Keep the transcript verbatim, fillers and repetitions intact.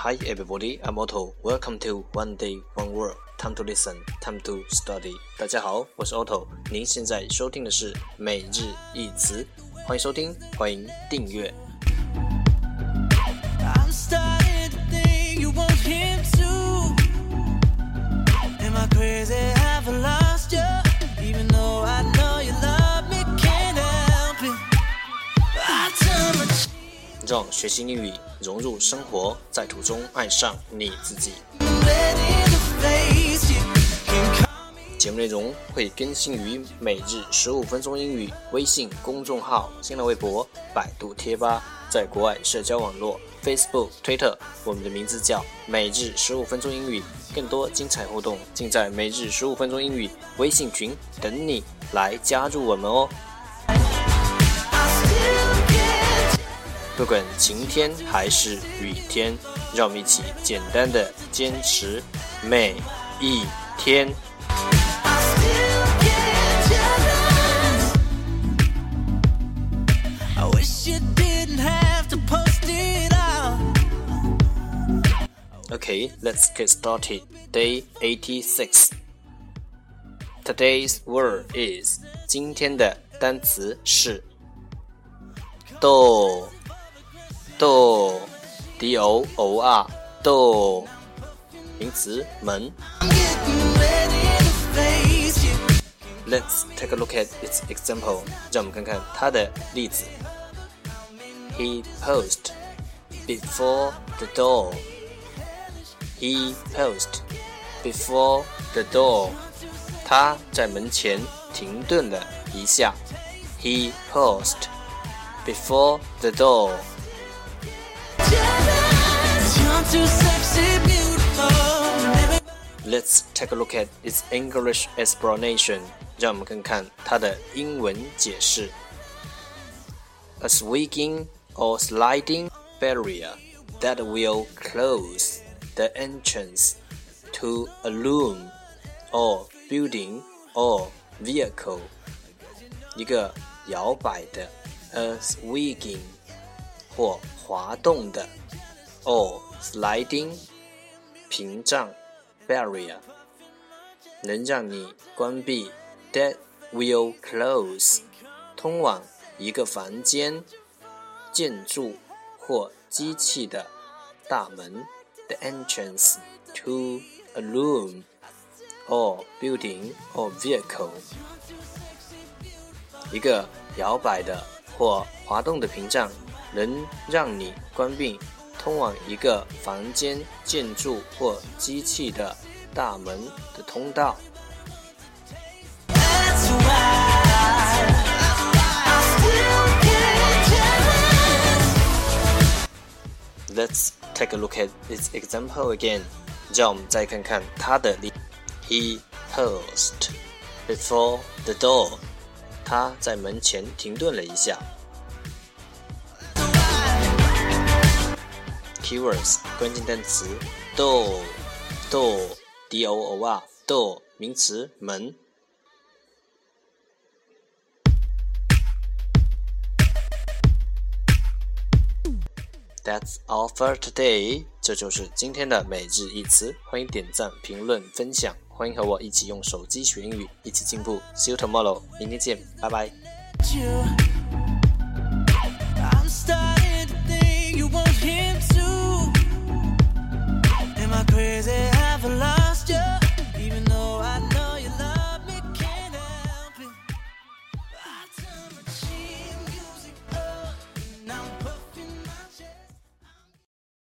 Hi everybody, I'm Otto. Welcome to One Day One World. Time to listen, time to study. 大家好，我是 Otto。您现在收听的是每日一词，欢迎收听，欢迎订阅。让学习英语融入生活，在途中爱上你自己。节目内容会更新于每日十五分钟英语微信公众号、新浪微博、百度贴吧，在国外社交网络 Facebook、Twitter， 我们的名字叫每日十五分钟英语。更多精彩互动，尽在每日十五分钟英语微信群，等你来加入我们哦。不管晴天还是雨天，让我们一起简单的坚持每一天。Okay, let's get started. Day eighty-six. Today's word is 今天的单词是豆。豆 D O O R 豆，名词门。Let's take a look at its example. 让我们看看它的例子。He paused before the door. He paused before the door. 他在门前停顿了一下。He paused before the door.Let's take a look at its English explanation. 让我们看看它的英文解释。A swinging or sliding barrier that will close the entrance to a room or building or vehicle. 一个摇摆的 a swinging 或滑动的 or sliding 屏障 barrier 能让你关闭 that will close 通往一个房间建筑或机器的大门 the entrance to a room or building or vehicle 一个摇摆的或滑动的屏障能让你关闭通往一个房间、建筑或机器的大门的通道。Let's take a look at this example again. 让我们再看看它的例子。He paused before the door. 他在门前停顿了一下。Keywords 关键单词 door door d o o r door 名词门。That's all for today. 这就是今天的每日一词。欢迎点赞、评论、分享。欢迎和我一起用手机学英语，一起进步。See you tomorrow. 明天见，拜拜。